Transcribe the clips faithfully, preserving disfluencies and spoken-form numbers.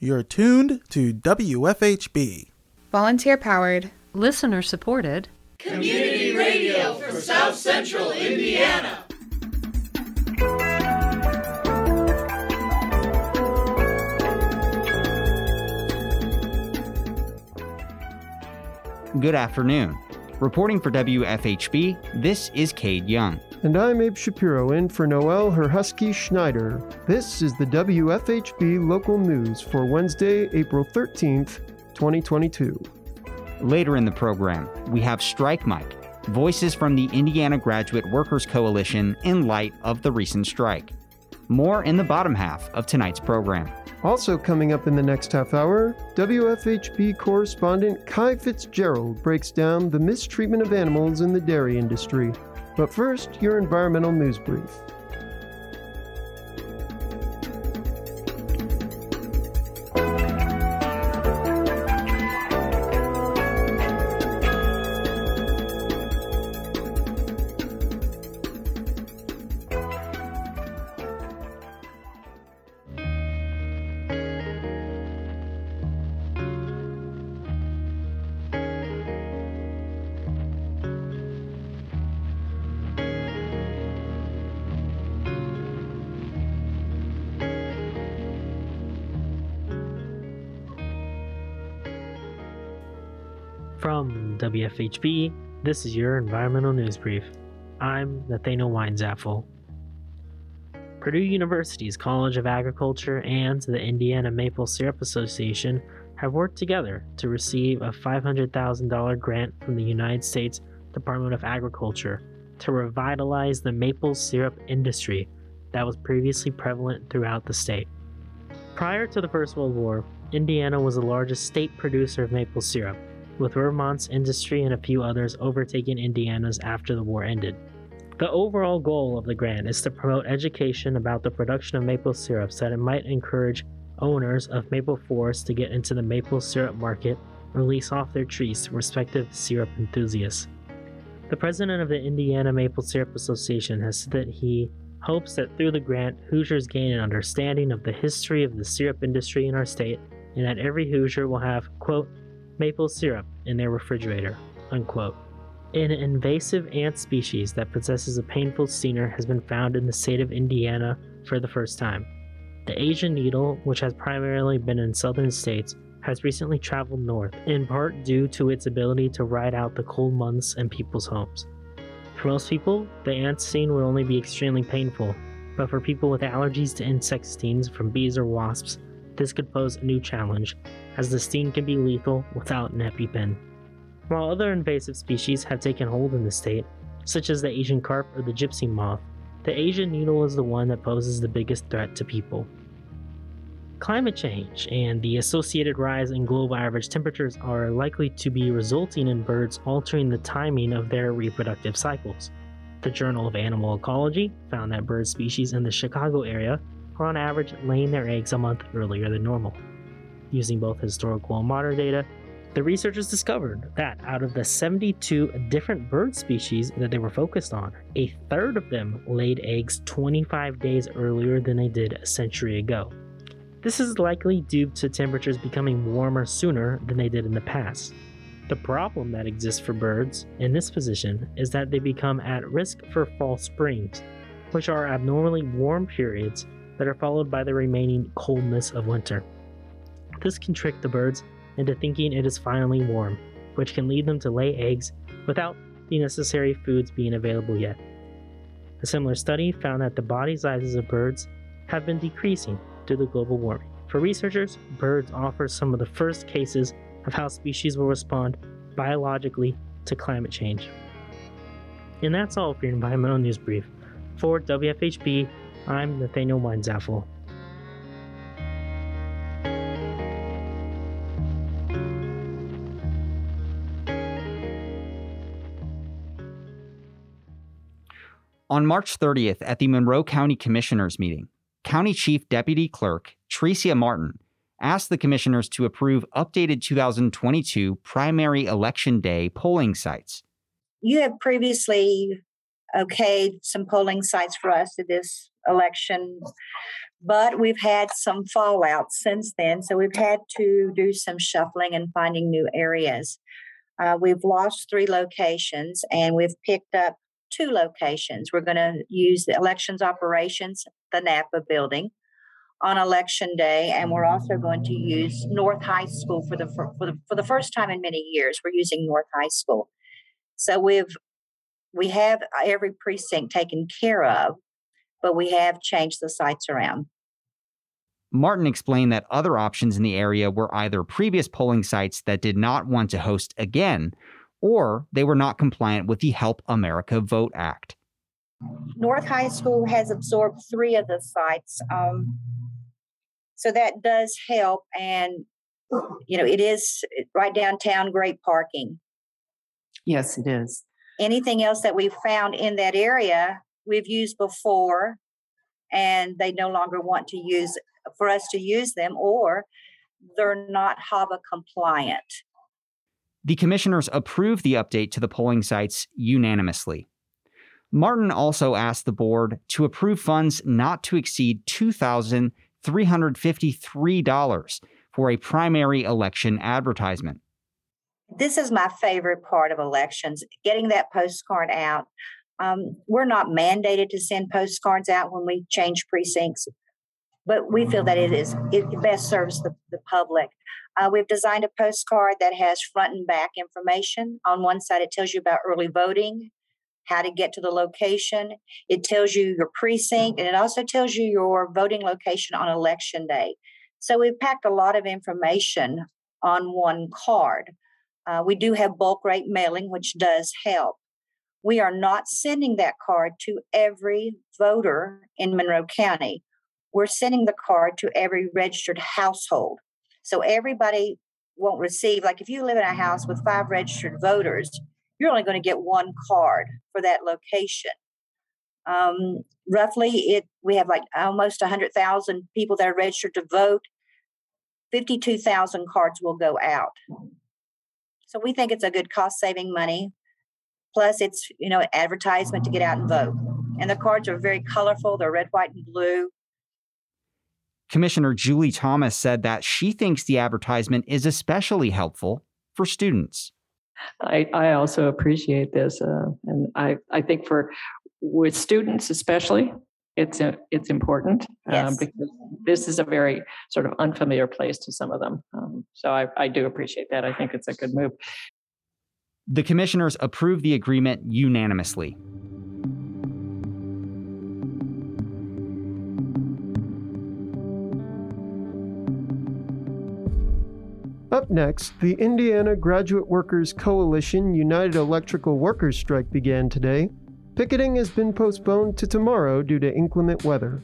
You're tuned to W F H B. Volunteer-powered, listener-supported, community radio for South Central Indiana. Good afternoon. Reporting for W F H B, this is Cade Young. And I'm Abe Shapiro in for Noelle Herhusky-Schneider. This is the W F H B Local News for Wednesday, April thirteenth, twenty twenty-two. Later in the program, we have Strike Mike, voices from the Indiana Graduate Workers Coalition in light of the recent strike. More in the bottom half of tonight's program. Also coming up in the next half hour, W F H B correspondent Kai Fitzgerald breaks down the mistreatment of animals in the dairy industry. But first, your environmental news brief. From W F H B, this is your environmental news brief. I'm Nathanael Weinzapfel. Purdue University's College of Agriculture and the Indiana Maple Syrup Association have worked together to receive a five hundred thousand dollars grant from the United States Department of Agriculture to revitalize the maple syrup industry that was previously prevalent throughout the state. Prior to the First World War, Indiana was the largest state producer of maple syrup, with Vermont's industry and a few others overtaking Indiana's after the war ended. The overall goal of the grant is to promote education about the production of maple syrup so that it might encourage owners of maple forests to get into the maple syrup market and lease off their trees to respective syrup enthusiasts. The president of the Indiana Maple Syrup Association has said that he hopes that through the grant, Hoosiers gain an understanding of the history of the syrup industry in our state, and that every Hoosier will have, quote, maple syrup in their refrigerator, unquote. An invasive ant species that possesses a painful stinger has been found in the state of Indiana for the first time. The Asian needle, which has primarily been in southern states, has recently traveled north, in part due to its ability to ride out the cold months in people's homes. For most people, the ant sting would only be extremely painful, but for people with allergies to insect stings from bees or wasps, this could pose a new challenge, as the sting can be lethal without an EpiPen. While other invasive species have taken hold in the state, such as the Asian carp or the gypsy moth, the Asian needle is the one that poses the biggest threat to people. Climate change and the associated rise in global average temperatures are likely to be resulting in birds altering the timing of their reproductive cycles. The Journal of Animal Ecology found that bird species in the Chicago area are on average laying their eggs a month earlier than normal. Using both historical and modern data, the researchers discovered that out of the seventy-two different bird species that they were focused on, a third of them laid eggs twenty-five days earlier than they did a century ago. This is likely due to temperatures becoming warmer sooner than they did in the past. The problem that exists for birds in this position is that they become at risk for false springs, which are abnormally warm periods that are followed by the remaining coldness of winter. This can trick the birds into thinking it is finally warm, which can lead them to lay eggs without the necessary foods being available yet. A similar study found that the body sizes of birds have been decreasing due to global warming. For researchers, birds offer some of the first cases of how species will respond biologically to climate change. And that's all for your environmental news brief. For W F H B, I'm Nathanael Weinzapfel. On March thirtieth, at the Monroe County Commissioners meeting, County Chief Deputy Clerk Tricia Martin asked the commissioners to approve updated two thousand twenty-two primary election day polling sites. You have previously okayed some polling sites for us to this election But we've had some fallout since then, so we've had to do some shuffling and finding new areas. Uh, we've lost three locations, and we've picked up two locations. We're going to use the elections operations, the Napa building, on election day, and we're also going to use North High School for the for, for the for the first time in many years. We're using North High School, so we've we have every precinct taken care of, but we have changed the sites around. Martin explained that other options in the area were either previous polling sites that did not want to host again, or they were not compliant with the Help America Vote Act. North High School has absorbed three of the sites, um, so that does help. And, you know, it is right downtown, great parking. Yes, it is. Anything else that we've found in that area we've used before, and they no longer want to use for us to use them, or they're not H A V A compliant. The commissioners approved the update to the polling sites unanimously. Martin also asked the board to approve funds not to exceed two thousand three hundred fifty-three dollars for a primary election advertisement. This is my favorite part of elections, getting that postcard out. Um, we're not mandated to send postcards out when we change precincts, but we feel that it is it best serves the, the public. Uh, we've designed a postcard that has front and back information. On one side, it tells you about early voting, how to get to the location. It tells you your precinct, and it also tells you your voting location on election day. So we've packed a lot of information on one card. Uh, we do have bulk rate mailing, which does help. We are not sending that card to every voter in Monroe County. We're sending the card to every registered household. So everybody won't receive, like if you live in a house with five registered voters, you're only going to get one card for that location. Um, roughly, it we have like almost one hundred thousand people that are registered to vote. fifty-two thousand cards will go out. So we think it's a good cost-saving money. Plus, it's, you know, advertisement to get out and vote. And the cards are very colorful. They're red, white, and blue. Commissioner Julie Thomas said that she thinks the advertisement is especially helpful for students. I, I also appreciate this. Uh, and I, I think for with students especially, it's a, it's important yes. um, because this is a very sort of unfamiliar place to some of them. Um, so I, I do appreciate that. I think it's a good move. The commissioners approved the agreement unanimously. Up next, the Indiana Graduate Workers Coalition United Electrical Workers strike began today. Picketing has been postponed to tomorrow due to inclement weather.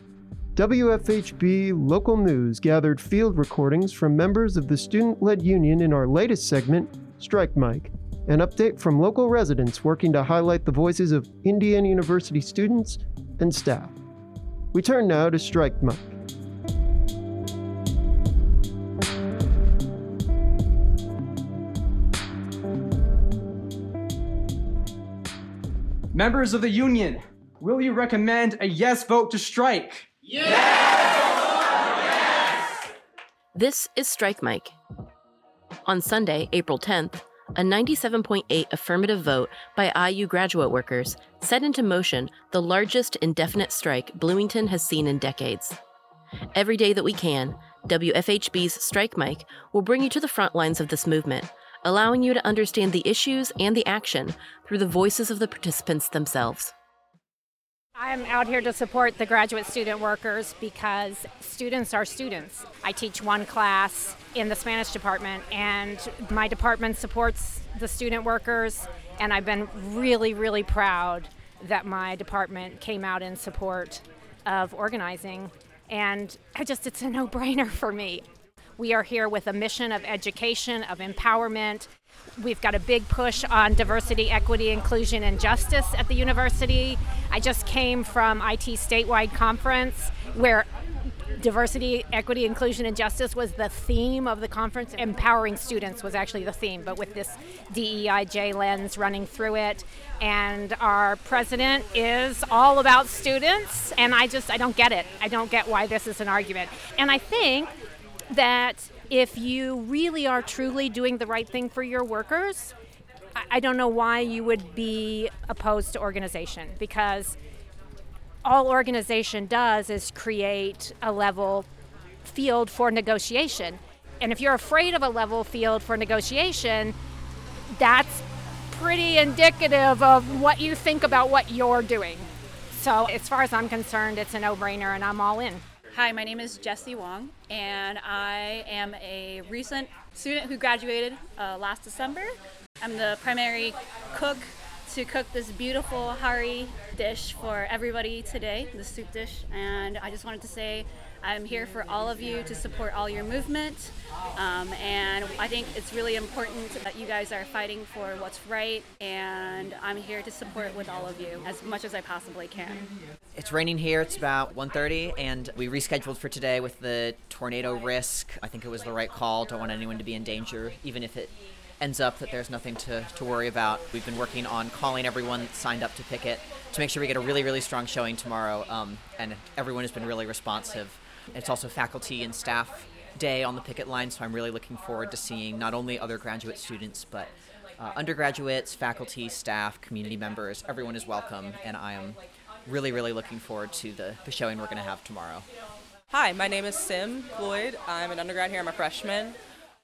W F H B Local News gathered field recordings from members of the student-led union in our latest segment, Strike Mike, an update from local residents working to highlight the voices of Indiana University students and staff. We turn now to Strike Mike. Members of the union, will you recommend a yes vote to strike? Yes! This is Strike Mike. On Sunday, April tenth, a ninety-seven point eight affirmative vote by I U graduate workers set into motion the largest indefinite strike Bloomington has seen in decades. Every day that we can, W F H B's Strike Mike will bring you to the front lines of this movement, allowing you to understand the issues and the action through the voices of the participants themselves. I'm out here to support the graduate student workers because students are students. I teach one class in the Spanish department, and my department supports the student workers, and I've been really, really proud that my department came out in support of organizing, and I just, it's a no-brainer for me. We are here with a mission of education, of empowerment. We've got a big push on diversity, equity, inclusion, and justice at the university. I just came from I T statewide conference where Diversity, equity, inclusion, and justice was the theme of the conference. Empowering students was actually the theme, but with this D E I J lens running through it. And our president is all about students, and I just, I don't get it. I don't get why this is an argument. And I think that if you really are truly doing the right thing for your workers, I don't know why you would be opposed to organization, because all organization does is create a level field for negotiation. And if you're afraid of a level field for negotiation, that's pretty indicative of what you think about what you're doing. So as far as I'm concerned, it's a no-brainer, and I'm all in. Hi, my name is Jessie Wong, and I am a recent student who graduated uh, last December. I'm the primary cook to cook this beautiful Hari dish for everybody today, the soup dish. And I just wanted to say I'm here for all of you to support all your movement. Um, and I think it's really important that you guys are fighting for what's right. And I'm here to support with all of you as much as I possibly can. It's raining here. It's about one thirty, and we rescheduled for today with the tornado risk. I think it was the right call. Don't want anyone to be in danger, even if it ends up that there's nothing to, to worry about. We've been working on calling everyone that signed up to picket to make sure we get a really, really strong showing tomorrow, um, and everyone has been really responsive. It's also faculty and staff day on the picket line, so I'm really looking forward to seeing not only other graduate students, but uh, undergraduates, faculty, staff, community members. Everyone is welcome, and I am really, really looking forward to the, the showing we're going to have tomorrow. Hi, my name is Sim Floyd. I'm an undergrad here. I'm a freshman.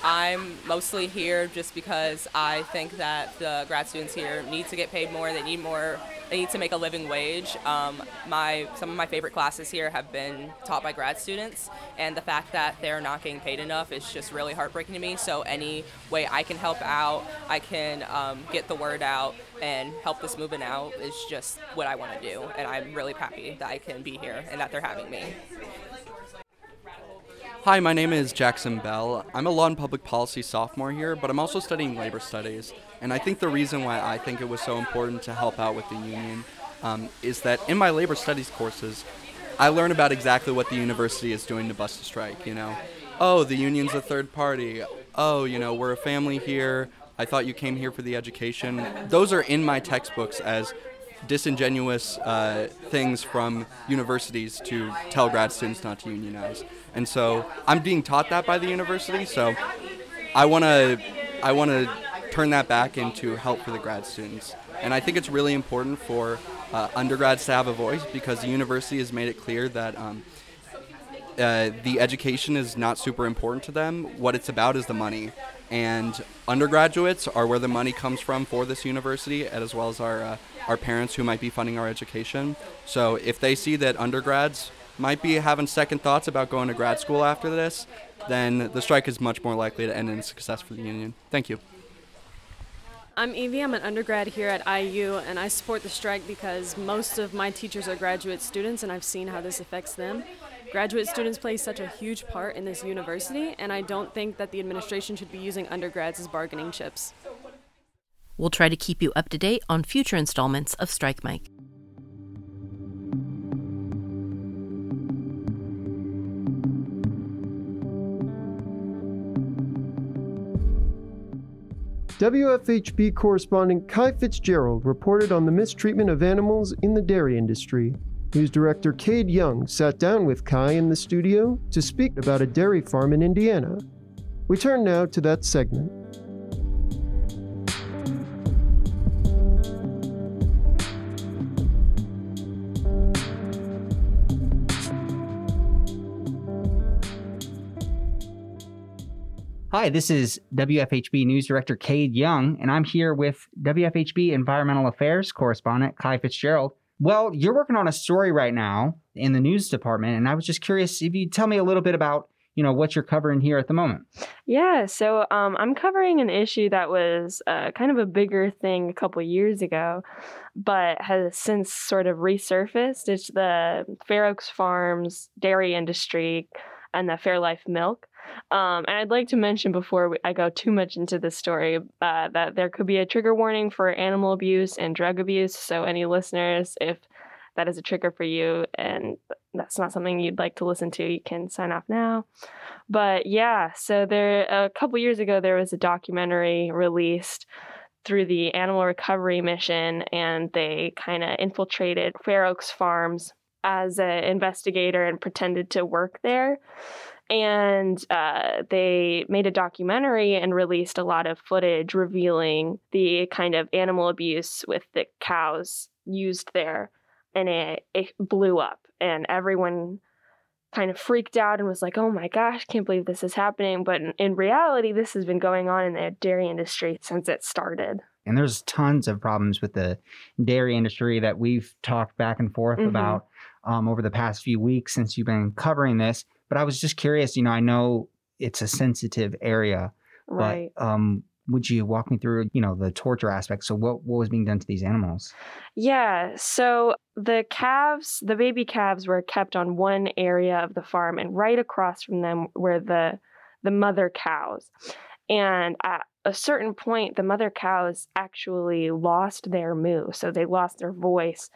I'm mostly here just because I think that the grad students here need to get paid more. They need more. They need to make a living wage. Um, my some of my favorite classes here have been taught by grad students, and the fact that they're not getting paid enough is just really heartbreaking to me. So any way I can help out, I can um, get the word out and help this movement out is just what I want to do. And I'm really happy that I can be here and that they're having me. Hi, my name is Jackson Bell. I'm a law and public policy sophomore here, but I'm also studying labor studies. And I think the reason why I think it was so important to help out with the union um, is that in my labor studies courses, I learn about exactly what the university is doing to bust a strike, you know. Oh, the union's a third party. Oh, you know, we're a family here. I thought you came here for the education. Those are in my textbooks as disingenuous uh, things from universities to tell grad students not to unionize. And so I'm being taught that by the university, so I want to I want to turn that back into help for the grad students. And I think it's really important for uh, undergrads to have a voice, because the university has made it clear that um, uh, the education is not super important to them. What it's about is the money. And undergraduates are where the money comes from for this university, as well as our uh, our parents who might be funding our education. So if they see that undergrads might be having second thoughts about going to grad school after this, then the strike is much more likely to end in success for the union. Thank you. I'm Evie. I'm an undergrad here at I U, and I support the strike because most of my teachers are graduate students, and I've seen how this affects them. Graduate students play such a huge part in this university, and I don't think that the administration should be using undergrads as bargaining chips. We'll try to keep you up to date on future installments of Strike Mike. W F H B correspondent Kai Fitzgerald reported on the mistreatment of animals in the dairy industry. News director Cade Young sat down with Kai in the studio to speak about a dairy farm in Indiana. We turn now to that segment. Hi, this is W F H B News Director Cade Young, and I'm here with W F H B Environmental Affairs Correspondent Kai Fitzgerald. Well, you're working on a story right now in the news department, and I was just curious if you'd tell me a little bit about, you know, what you're covering here at the moment. Yeah, so um, I'm covering an issue that was uh, kind of a bigger thing a couple years ago, but has since sort of resurfaced. It's the Fair Oaks Farms dairy industry and the Fairlife milk. Um, and I'd like to mention before we, I go too much into this story uh, that there could be a trigger warning for animal abuse and drug abuse. So any listeners, if that is a trigger for you and that's not something you'd like to listen to, you can sign off now. But yeah, so there a couple years ago, there was a documentary released through the Animal Recovery Mission, and they kind of infiltrated Fair Oaks Farms as an investigator and pretended to work there. And uh, they made a documentary and released a lot of footage revealing the kind of animal abuse with the cows used there. And it, it blew up, and everyone kind of freaked out and was like, oh my gosh, can't believe this is happening. But in, in reality, this has been going on in the dairy industry since it started. And there's tons of problems with the dairy industry that we've talked back and forth mm-hmm. about um, over the past few weeks since you've been covering this. But I was just curious, you know, I know it's a sensitive area, right. but um, would you walk me through, you know, the torture aspect? So what, what was being done to these animals? Yeah. So the calves, the baby calves were kept on one area of the farm, and right across from them were the, the mother cows. And at a certain point, the mother cows actually lost their moo. So they lost their voice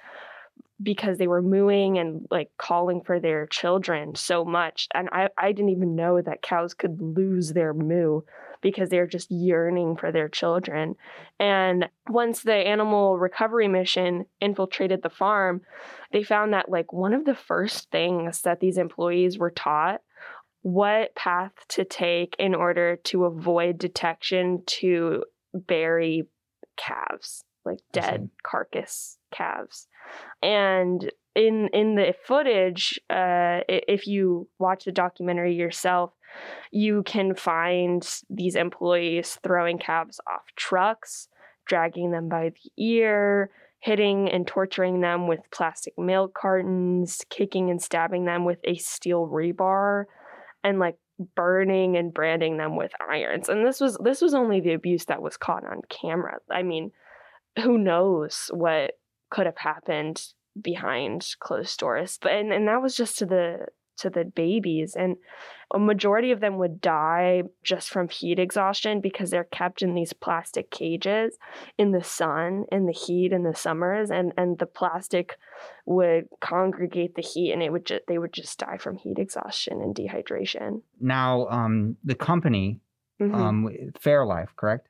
because they were mooing and like calling for their children so much. And I, I didn't even know that cows could lose their moo, because they're just yearning for their children. And once the Animal Recovery Mission infiltrated the farm, they found that like one of the first things that these employees were taught what path to take in order to avoid detection to bury calves, like dead carcass calves. And in in the footage, uh, if you watch the documentary yourself, you can find these employees throwing calves off trucks, dragging them by the ear, hitting and torturing them with plastic milk cartons, kicking and stabbing them with a steel rebar, and like burning and branding them with irons. And this was this was only the abuse that was caught on camera. I mean, who knows what could have happened behind closed doors. But and, and that was just to the to the babies, and a majority of them would die just from heat exhaustion because they're kept in these plastic cages in the sun, in the heat, in the summers, and and the plastic would congregate the heat, and it would ju- they would just die from heat exhaustion and dehydration. Now, um, the company, mm-hmm. um, Fairlife, correct?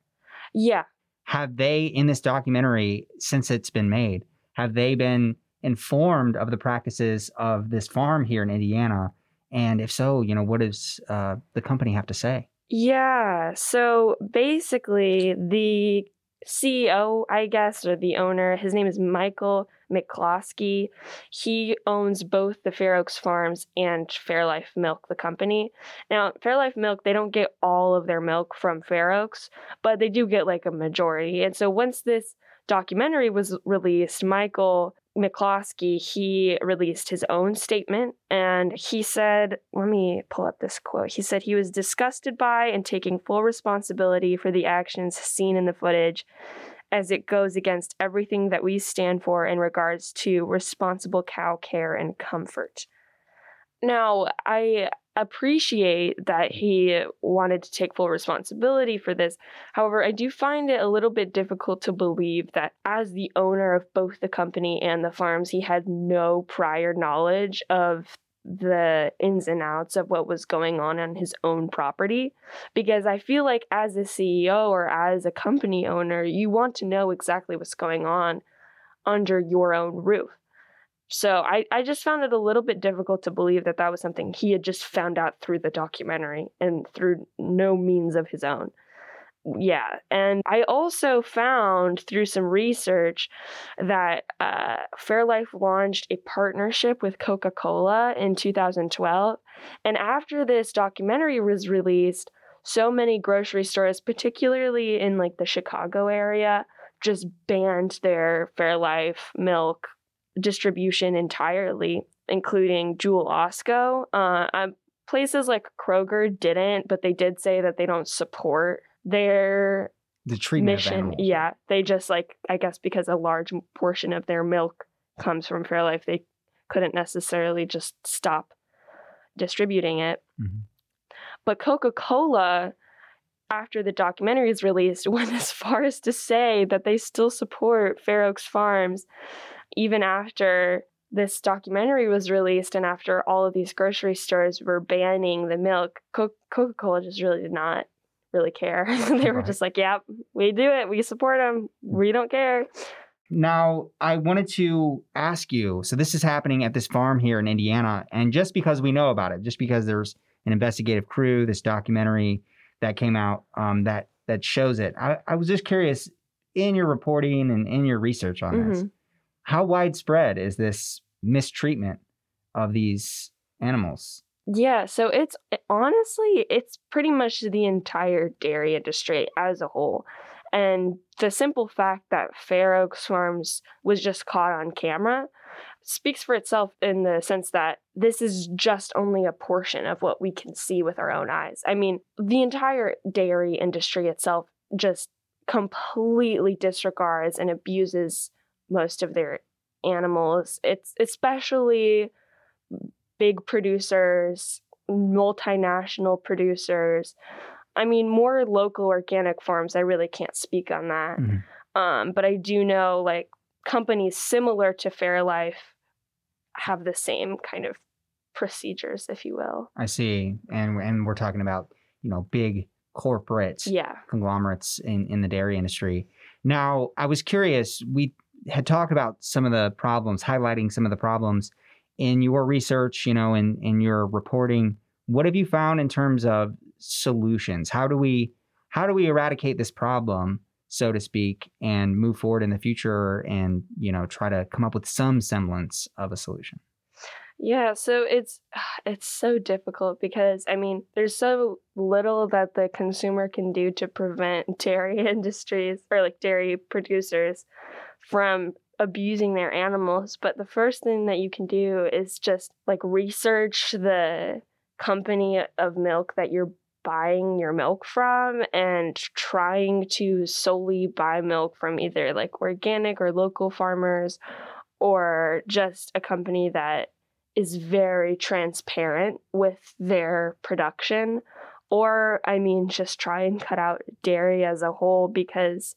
Yeah. Have they, in this documentary, since it's been made, have they been informed of the practices of this farm here in Indiana? And if so, you know, what does uh, the company have to say? Yeah. So basically the C E O, I guess, or the owner, his name is Michael McCloskey. He owns both the Fair Oaks Farms and Fairlife Milk, the company. Now, Fairlife Milk, they don't get all of their milk from Fair Oaks, but they do get like a majority. And so once this documentary was released, Michael McCloskey, he released his own statement, and he said, let me pull up this quote. He said he was disgusted by and taking full responsibility for the actions seen in the footage, as it goes against everything that we stand for in regards to responsible cow care and comfort. Now, I appreciate that he wanted to take full responsibility for this. However, I do find it a little bit difficult to believe that as the owner of both the company and the farms, he had no prior knowledge of the ins and outs of what was going on on his own property. Because I feel like as a C E O or as a company owner, you want to know exactly what's going on under your own roof. So I, I just found it a little bit difficult to believe that that was something he had just found out through the documentary and through no means of his own. Yeah. And I also found through some research that uh, Fairlife launched a partnership with Coca-Cola in two thousand twelve. And after this documentary was released, so many grocery stores, particularly in like the Chicago area, just banned their Fairlife milk distribution entirely, including Jewel Osco. Uh, um, places like Kroger didn't, but they did say that they don't support their the treatment mission. Of animals. Yeah, they just like, I guess because a large portion of their milk comes from Fairlife, they couldn't necessarily just stop distributing it. Mm-hmm. But Coca-Cola, after the documentary is released, went as far as to say that they still support Fair Oaks Farms even after this documentary was released, and after all of these grocery stores were banning the milk, Co- Coca-Cola just really did not really care. They were right. just like, "Yep, yeah, we do it. We support them. We don't care." Now, I wanted to ask you, so this is happening at this farm here in Indiana, and just because we know about it, just because there's an investigative crew, this documentary that came out um, that that shows it, I, I was just curious, in your reporting and in your research on mm-hmm. this, how widespread is this mistreatment of these animals? Yeah, so it's honestly, it's pretty much the entire dairy industry as a whole. And the simple fact that Fair Oaks Farms was just caught on camera speaks for itself in the sense that this is just only a portion of what we can see with our own eyes. I mean, the entire dairy industry itself just completely disregards and abuses most of their animals. It's especially big producers, multinational producers. I mean, more local organic farms, I really can't speak on that. Mm-hmm. Um, but I do know like companies similar to Fairlife have the same kind of procedures, if you will. I see. And and we're talking about, you know, big corporate yeah. conglomerates in, in the dairy industry. Now, I was curious, we had talked about some of the problems, highlighting some of the problems in your research, you know, in, in your reporting. What have you found in terms of solutions? How do we how do we eradicate this problem, so to speak, and move forward in the future and, you know, try to come up with some semblance of a solution? Yeah, so it's it's so difficult because, I mean, there's so little that the consumer can do to prevent dairy industries or like dairy producers from abusing their animals. But the first thing that you can do is just like research the company of milk that you're buying your milk from and trying to solely buy milk from either like organic or local farmers or just a company that is very transparent with their production. Or, I mean, just try and cut out dairy as a whole, because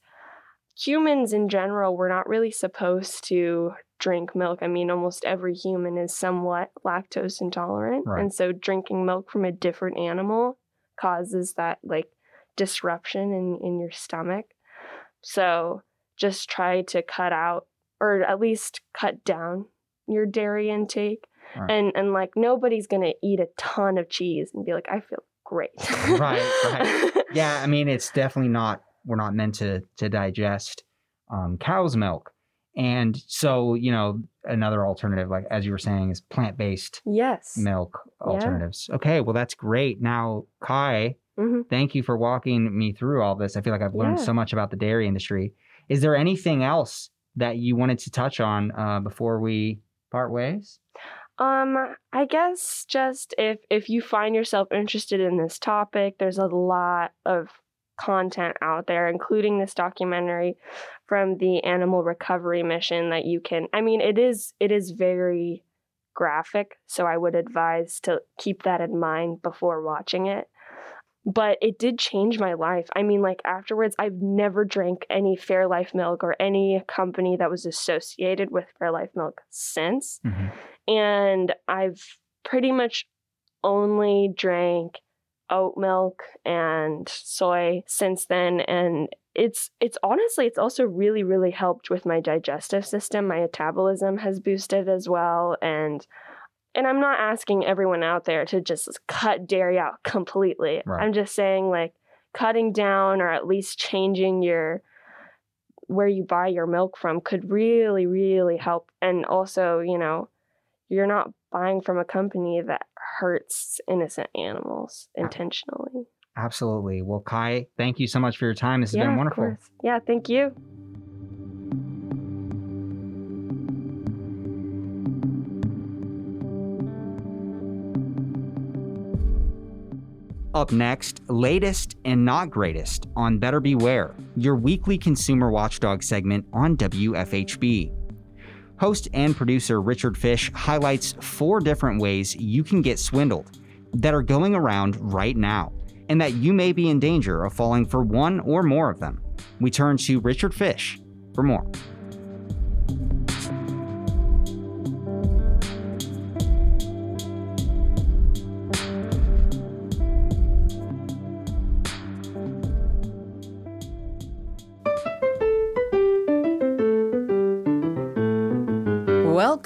humans in general, we're not really supposed to drink milk. I mean, almost every human is somewhat lactose intolerant. Right. And so drinking milk from a different animal causes that like disruption in, in your stomach. So just try to cut out, or at least cut down your dairy intake. Right. And and like nobody's going to eat a ton of cheese and be like, I feel great. Right, right. Yeah, I mean, it's definitely not, we're not meant to to digest um, cow's milk. And so, you know, another alternative, like as you were saying, is plant-based yes. milk alternatives. Yeah. Okay, well, that's great. Now, Kai, mm-hmm. thank you for walking me through all this. I feel like I've learned yeah. so much about the dairy industry. Is there anything else that you wanted to touch on uh, before we part ways? Um, I guess just if if you find yourself interested in this topic, there's a lot of content out there, including this documentary from the Animal Recovery Mission that you can, I mean, it is it is very graphic, so I would advise to keep that in mind before watching it. But it did change my life. I mean, like afterwards, I've never drank any Fairlife milk or any company that was associated with Fairlife milk since. Mm-hmm. And I've pretty much only drank oat milk and soy since then, and it's it's honestly it's also really really helped with my digestive system. My metabolism has boosted as well, and and I'm not asking everyone out there to just cut dairy out completely. Right. I'm just saying like cutting down or at least changing your where you buy your milk from could really really help. And also, you know, you're not buying from a company that hurts innocent animals intentionally. Absolutely. Well, Kai, thank you so much for your time. This has yeah, been wonderful. Of course. Yeah, thank you. Up next, latest and not greatest on Better Beware, your weekly consumer watchdog segment on W F H B. Host and producer Richard Fish highlights four different ways you can get swindled that are going around right now, and that you may be in danger of falling for one or more of them. We turn to Richard Fish for more.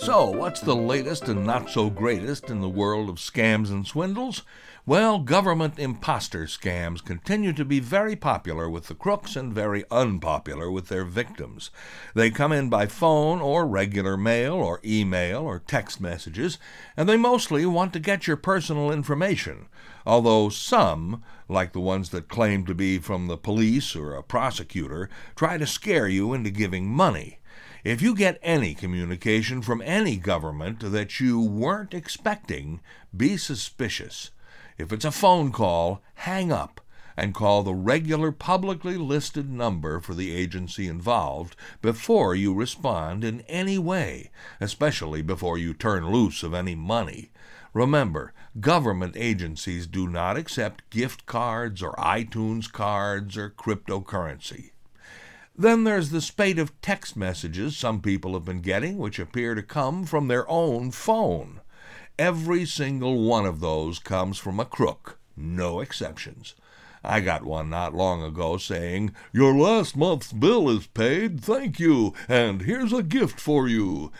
So, what's the latest and not so greatest in the world of scams and swindles? Well, government imposter scams continue to be very popular with the crooks and very unpopular with their victims. They come in by phone or regular mail or email or text messages, and they mostly want to get your personal information, although some, like the ones that claim to be from the police or a prosecutor, try to scare you into giving money. If you get any communication from any government that you weren't expecting, be suspicious. If it's a phone call, hang up and call the regular publicly listed number for the agency involved before you respond in any way, especially before you turn loose of any money. Remember, government agencies do not accept gift cards or iTunes cards or cryptocurrency. Then there's the spate of text messages some people have been getting, which appear to come from their own phone. Every single one of those comes from a crook, no exceptions. I got one not long ago saying, "Your last month's bill is paid, thank you, and here's a gift for you,"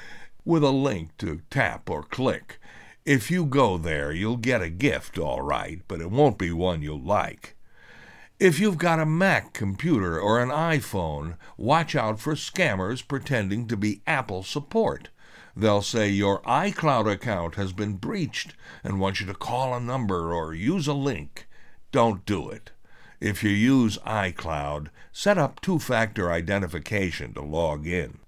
with a link to tap or click. If you go there, you'll get a gift, all right, but it won't be one you'll like. If you've got a Mac computer or an iPhone, watch out for scammers pretending to be Apple support. They'll say your iCloud account has been breached and want you to call a number or use a link. Don't do it. If you use iCloud, set up two-factor identification to log in.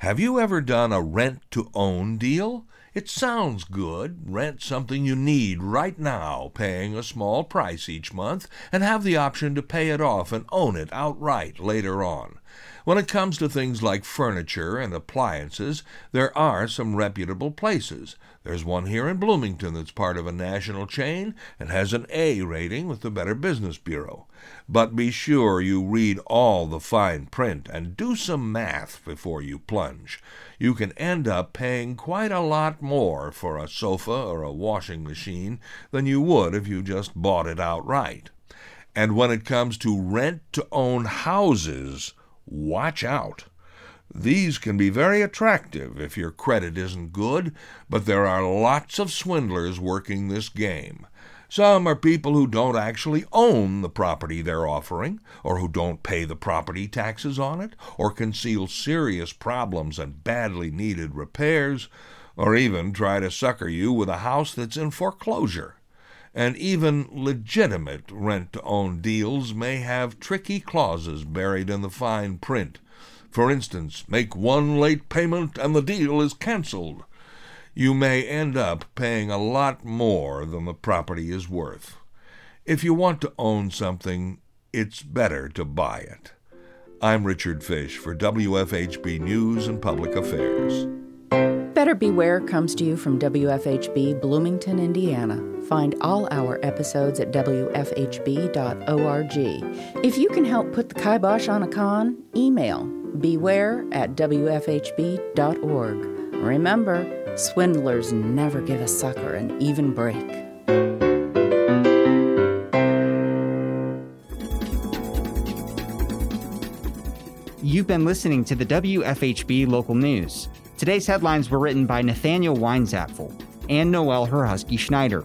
Have you ever done a rent-to-own deal? It sounds good. Rent something you need right now, paying a small price each month, and have the option to pay it off and own it outright later on. When it comes to things like furniture and appliances, there are some reputable places. There's one here in Bloomington that's part of a national chain and has an A rating with the Better Business Bureau. But be sure you read all the fine print and do some math before you plunge. You can end up paying quite a lot more for a sofa or a washing machine than you would if you just bought it outright. And when it comes to rent-to-own houses, watch out. These can be very attractive if your credit isn't good, but there are lots of swindlers working this game. Some are people who don't actually own the property they're offering, or who don't pay the property taxes on it, or conceal serious problems and badly needed repairs, or even try to sucker you with a house that's in foreclosure. And even legitimate rent-to-own deals may have tricky clauses buried in the fine print. For instance, make one late payment and the deal is canceled. You may end up paying a lot more than the property is worth. If you want to own something, it's better to buy it. I'm Richard Fish for W F H B News and Public Affairs. Better Beware comes to you from W F H B, Bloomington, Indiana. Find all our episodes at W F H B dot org. If you can help put the kibosh on a con, email beware at W F H B dot org. Remember, swindlers never give a sucker an even break. You've been listening to the W F H B Local News. Today's headlines were written by Nathanael Weinzapfel and Noelle Herhusky-Schneider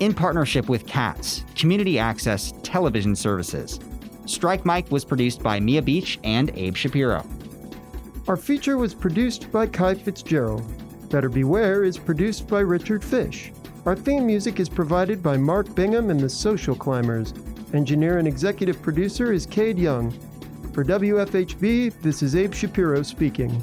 in partnership with CATS, Community Access Television Services. Strike Mike was produced by Mia Beach and Abe Shapiro. Our feature was produced by Kai Fitzgerald. Better Beware is produced by Richard Fish. Our theme music is provided by Mark Bingham and the Social Climbers. Engineer and executive producer is Cade Young. For W F H B, this is Abe Shapiro speaking.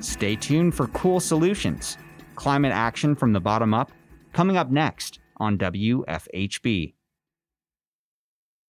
Stay tuned for cool solutions. Climate action from the bottom up, coming up next on W F H B.